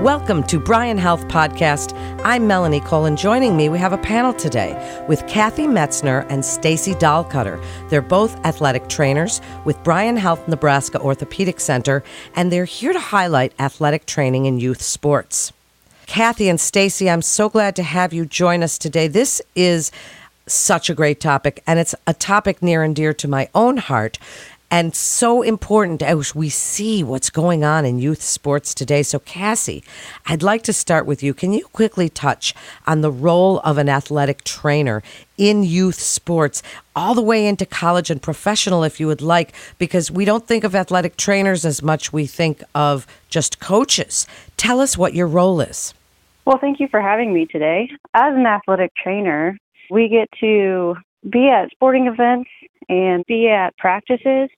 Welcome to Bryan Health Podcast. I'm Melanie Cole, and joining me, we have a panel today with Kathy Metzner and Stacy Dahlkoetter. They're both athletic trainers with Bryan Health Nebraska Orthopedic Center, and they're here to highlight athletic training in youth sports. Kathy and Stacy, I'm so glad to have you join us today. This is such a great topic, and it's a topic near and dear to my own heart. And so important as we see what's going on in youth sports today. So, Cassie, I'd like to start with you. Can you quickly touch on the role of an athletic trainer in youth sports, all the way into college and professional, if you would like, because we don't think of athletic trainers as much. We think of just coaches. Tell us what your role is. Well, thank you for having me today. As an athletic trainer, we get to be at sporting events and be at practices.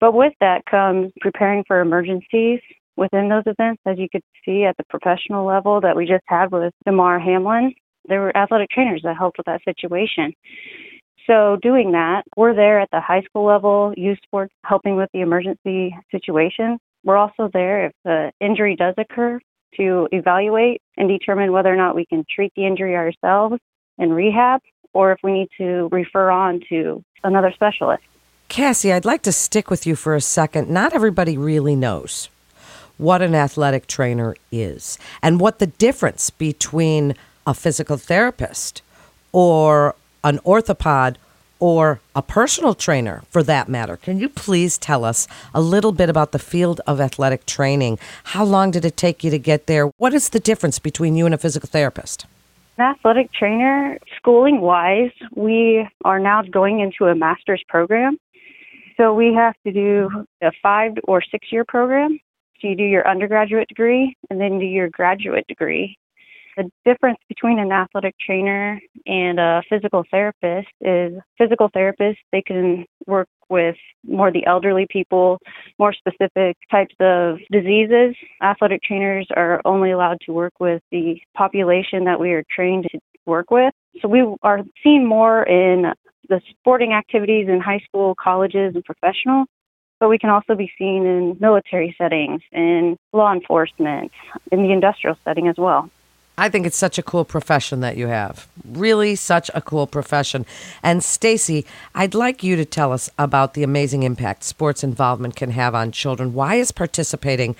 But with that comes preparing for emergencies within those events, as you could see at the professional level that we just had with Damar Hamlin. There were athletic trainers that helped with that situation. So doing that, we're there at the high school level, youth sports, helping with the emergency situation. We're also there if the injury does occur to evaluate and determine whether or not we can treat the injury ourselves in rehab or if we need to refer on to another specialist. Cassie, I'd like to stick with you for a second. Not everybody really knows what an athletic trainer is and what the difference between a physical therapist or an orthopod or a personal trainer, for that matter. Can you please tell us a little bit about the field of athletic training? How long did it take you to get there? What is the difference between you and a physical therapist? An athletic trainer, schooling-wise, we are now going into a master's program. So we have to do a 5 or 6 year program. So you do your undergraduate degree and then do your graduate degree. The difference between an athletic trainer and a physical therapist is physical therapists, they can work with more the elderly people, more specific types of diseases. Athletic trainers are only allowed to work with the population that we are trained to work with. So we are seen more in the sporting activities in high school, colleges, and professional, but we can also be seen in military settings, in law enforcement, in the industrial setting as well. I think it's such a cool profession that you have. Really such a cool profession. And Stacy, I'd like you to tell us about the amazing impact sports involvement can have on children. Why is participating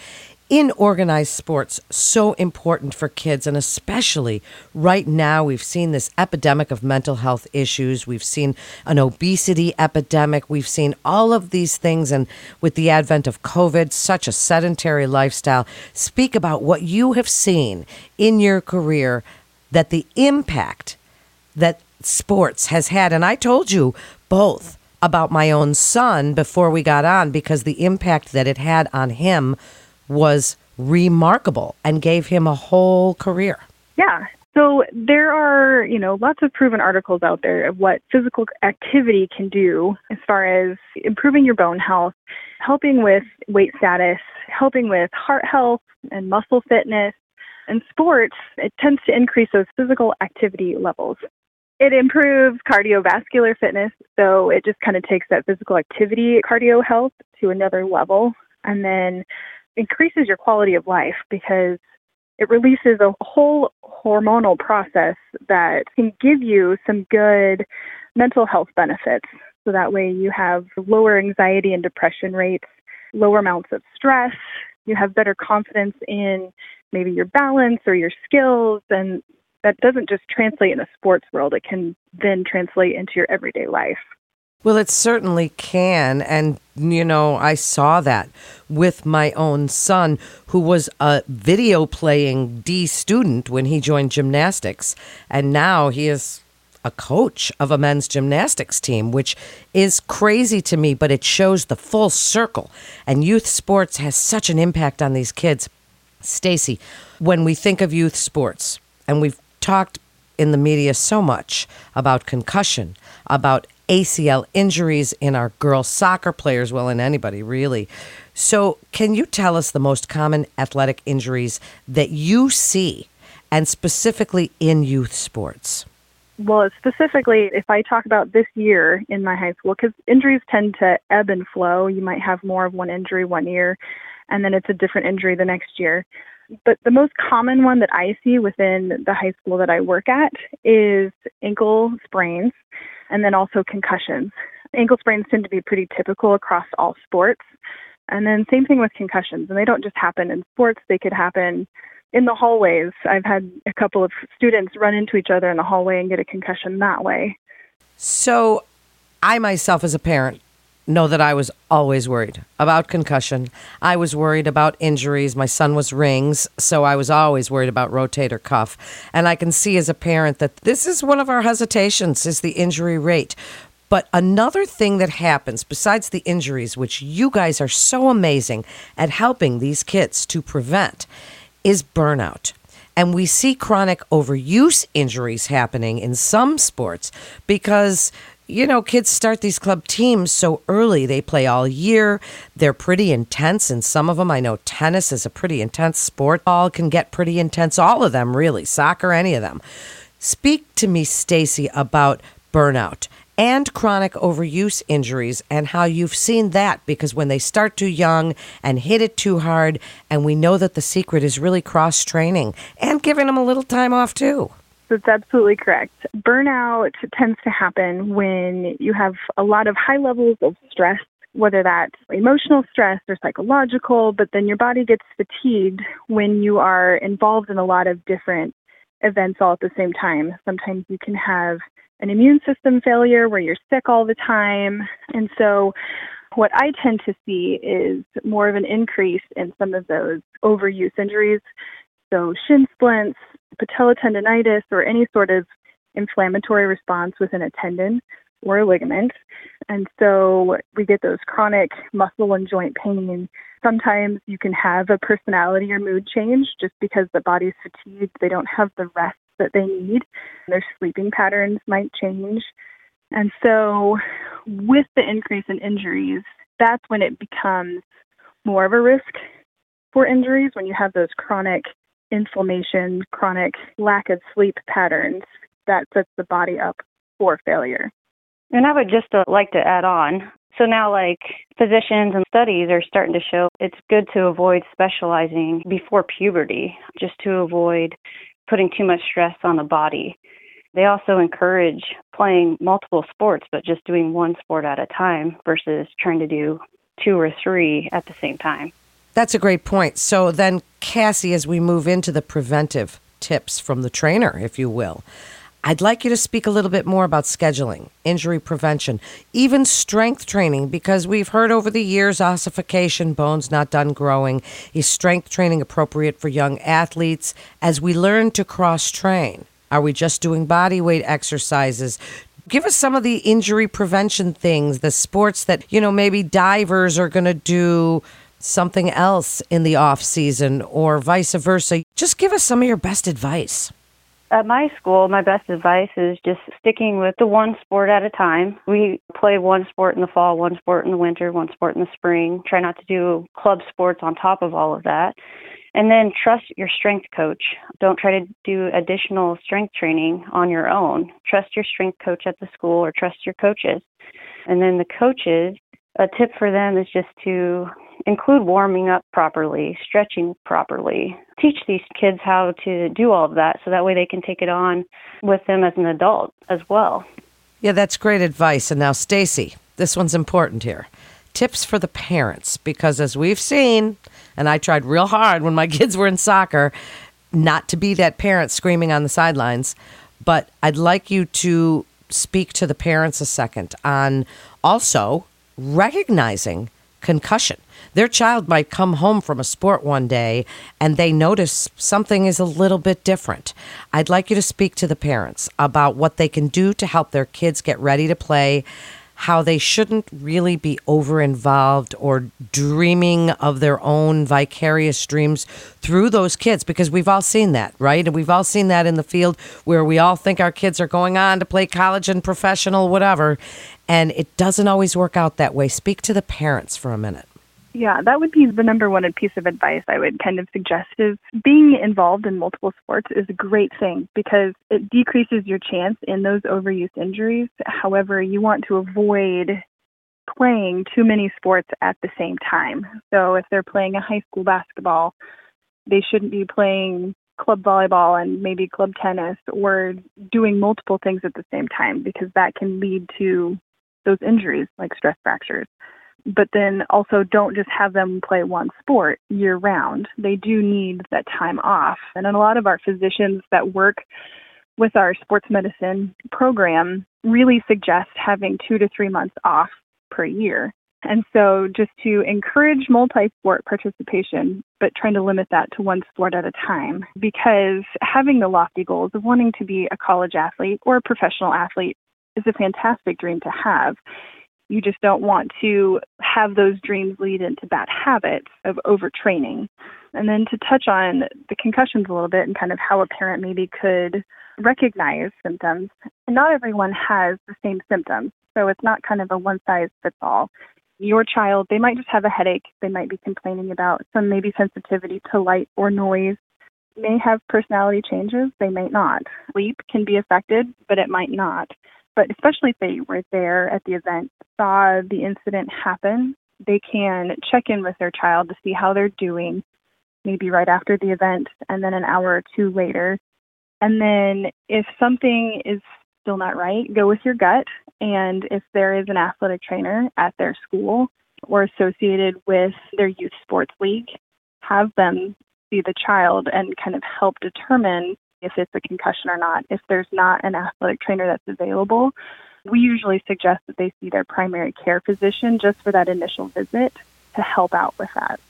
in organized sports so important for kids, and especially right now? We've seen this epidemic of mental health issues. We've seen an obesity epidemic. We've seen all of these things, and with the advent of COVID, such a sedentary lifestyle. Speak about what you have seen in your career, that the impact that sports has had. And I told you both about my own son before we got on, because the impact that it had on him was remarkable and gave him a whole career. Yeah. So there are, lots of proven articles out there of what physical activity can do as far as improving your bone health, helping with weight status, helping with heart health and muscle fitness. And sports, it tends to increase those physical activity levels. It improves cardiovascular fitness, so it just kind of takes that physical activity, cardio health, to another level. And then increases your quality of life because it releases a whole hormonal process that can give you some good mental health benefits. So that way you have lower anxiety and depression rates, lower amounts of stress, you have better confidence in maybe your balance or your skills. And that doesn't just translate in the sports world. It can then translate into your everyday life. Well, it certainly can. And, I saw that with my own son, who was a video playing D student when he joined gymnastics. And now he is a coach of a men's gymnastics team, which is crazy to me, but it shows the full circle. And youth sports has such an impact on these kids. Stacy, when we think of youth sports, and we've talked in the media so much about concussion, about ACL injuries in our girl soccer players, well, in anybody really. So can you tell us the most common athletic injuries that you see, and specifically in youth sports? Well, specifically, if I talk about this year in my high school, because injuries tend to ebb and flow. You might have more of one injury one year, and then it's a different injury the next year. But the most common one that I see within the high school that I work at is ankle sprains and then also concussions. Ankle sprains tend to be pretty typical across all sports. And then same thing with concussions. And they don't just happen in sports. They could happen in the hallways. I've had a couple of students run into each other in the hallway and get a concussion that way. So I myself as a parent know that I was always worried about concussion. I was worried about injuries. My son was rings, so I was always worried about rotator cuff. And I can see as a parent that this is one of our hesitations, is the injury rate. But another thing that happens, besides the injuries, which you guys are so amazing at helping these kids to prevent, is burnout. And we see chronic overuse injuries happening in some sports because, you know, kids start these club teams so early. They play all year. They're pretty intense. And some of them, I know tennis is a pretty intense sport. All can get pretty intense. All of them, really. Soccer, any of them. Speak to me, Stacy, about burnout and chronic overuse injuries and how you've seen that, because when they start too young and hit it too hard, and we know that the secret is really cross-training and giving them a little time off too. That's absolutely correct. Burnout tends to happen when you have a lot of high levels of stress, whether that's emotional stress or psychological, but then your body gets fatigued when you are involved in a lot of different events all at the same time. Sometimes you can have an immune system failure where you're sick all the time. And so what I tend to see is more of an increase in some of those overuse injuries. So shin splints, patella tendonitis, or any sort of inflammatory response within a tendon or a ligament. And so we get those chronic muscle and joint pain. Sometimes you can have a personality or mood change just because the body's fatigued. They don't have the rest that they need. Their sleeping patterns might change. And so with the increase in injuries, that's when it becomes more of a risk for injuries, when you have those chronic inflammation, chronic lack of sleep patterns that sets the body up for failure. And I would just like to add on. So now, like, physicians and studies are starting to show it's good to avoid specializing before puberty, just to avoid putting too much stress on the body. They also encourage playing multiple sports, but just doing one sport at a time versus trying to do two or three at the same time. That's a great point. So then, Cassie, as we move into the preventive tips from the trainer, if you will, I'd like you to speak a little bit more about scheduling, injury prevention, even strength training, because we've heard over the years ossification, bones not done growing. Is strength training appropriate for young athletes as we learn to cross-train? Are we just doing body weight exercises? Give us some of the injury prevention things, the sports that, you know, maybe divers are going to do something else in the off season or vice versa. Just give us some of your best advice. At my school, my best advice is just sticking with the one sport at a time. We play one sport in the fall, one sport in the winter, one sport in the spring. Try not to do club sports on top of all of that. And then trust your strength coach. Don't try to do additional strength training on your own. Trust your strength coach at the school or trust your coaches. And then the coaches, a tip for them is just to include warming up properly, stretching properly. Teach these kids how to do all of that so that way they can take it on with them as an adult as well. Yeah, that's great advice. And now, Stacy, this one's important here. Tips for the parents, because as we've seen, and I tried real hard when my kids were in soccer, not to be that parent screaming on the sidelines, but I'd like you to speak to the parents a second on also recognizing concussion. Their child might come home from a sport one day and they notice something is a little bit different. I'd like you to speak to the parents about what they can do to help their kids get ready to play, how they shouldn't really be over-involved or dreaming of their own vicarious dreams through those kids, because we've all seen that, right? And we've all seen that in the field where we all think our kids are going on to play college and professional, whatever, and it doesn't always work out that way. Speak to the parents for a minute. Yeah, that would be the number one piece of advice I would kind of suggest is being involved in multiple sports is a great thing because it decreases your chance in those overuse injuries. However, you want to avoid playing too many sports at the same time. So if they're playing a high school basketball they shouldn't be playing club volleyball and maybe club tennis or doing multiple things at the same time, because that can lead to those injuries like stress fractures. But then also don't just have them play one sport year round. They do need that time off. And a lot of our physicians that work with our sports medicine program really suggest having 2 to 3 months off per year. And so just to encourage multi-sport participation, but trying to limit that to one sport at a time, because having the lofty goals of wanting to be a college athlete or a professional athlete is a fantastic dream to have. You just don't want to have those dreams lead into bad habits of overtraining. And then to touch on the concussions a little bit and kind of how a parent maybe could recognize symptoms. And not everyone has the same symptoms, so it's not kind of a one-size-fits-all. Your child, they might just have a headache. They might be complaining about some maybe sensitivity to light or noise. May have personality changes. They might not. Sleep can be affected, but it might not. But especially if they were there at the event, saw the incident happen, they can check in with their child to see how they're doing, maybe right after the event and then an hour or two later. And then if something is still not right, go with your gut. And if there is an athletic trainer at their school or associated with their youth sports league, have them see the child and kind of help determine if it's a concussion or not. If there's not an athletic trainer that's available, we usually suggest that they see their primary care physician just for that initial visit to help out with that.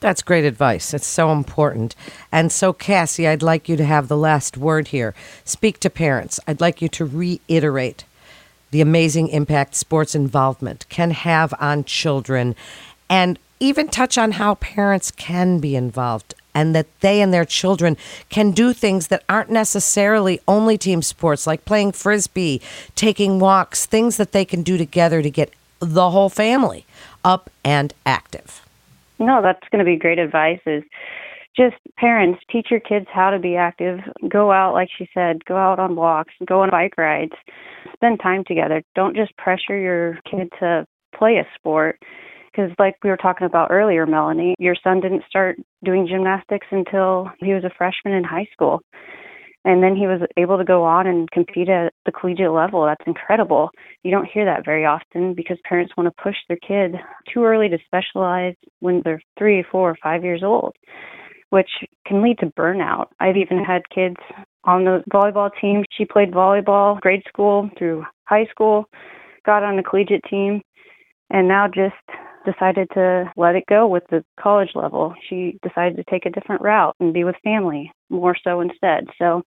That's great advice. It's so important. And so, Cassie, I'd like you to have the last word here. Speak to parents. I'd like you to reiterate the amazing impact sports involvement can have on children, and even touch on how parents can be involved, and that they and their children can do things that aren't necessarily only team sports, like playing Frisbee, taking walks, things that they can do together to get the whole family up and active. No, that's going to be great advice, is just parents, teach your kids how to be active. Go out, like she said, go out on walks, go on bike rides, spend time together. Don't just pressure your kid to play a sport. Because like we were talking about earlier, Melanie, your son didn't start doing gymnastics until he was a freshman in high school. And then he was able to go on and compete at the collegiate level. That's incredible. You don't hear that very often because parents want to push their kid too early to specialize when they're 3, 4, or 5 years old, which can lead to burnout. I've even had kids on the volleyball team. She played volleyball grade school through high school, got on a collegiate team, and now just decided to let it go with the college level. She decided to take a different route and be with family more so instead. So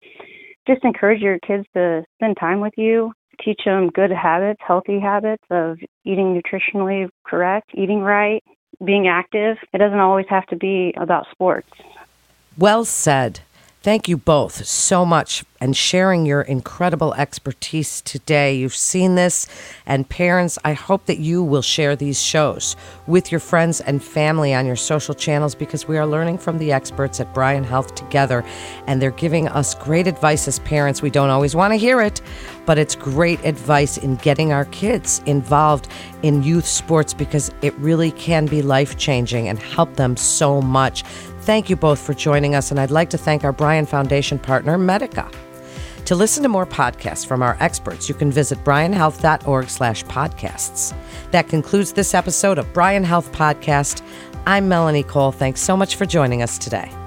just encourage your kids to spend time with you. Teach them good habits, healthy habits of eating nutritionally correct, eating right, being active. It doesn't always have to be about sports. Well said. Thank you both so much and sharing your incredible expertise today. You've seen this, and parents, I hope that you will share these shows with your friends and family on your social channels, because we are learning from the experts at Bryan Health together, and they're giving us great advice as parents. We don't always want to hear it, but it's great advice in getting our kids involved in youth sports, because it really can be life-changing and help them so much. Thank you both for joining us, and I'd like to thank our Bryan Foundation partner, Medica. To listen to more podcasts from our experts, you can visit bryanhealth.org/podcasts. That concludes this episode of Bryan Health Podcast. I'm Melanie Cole. Thanks so much for joining us today.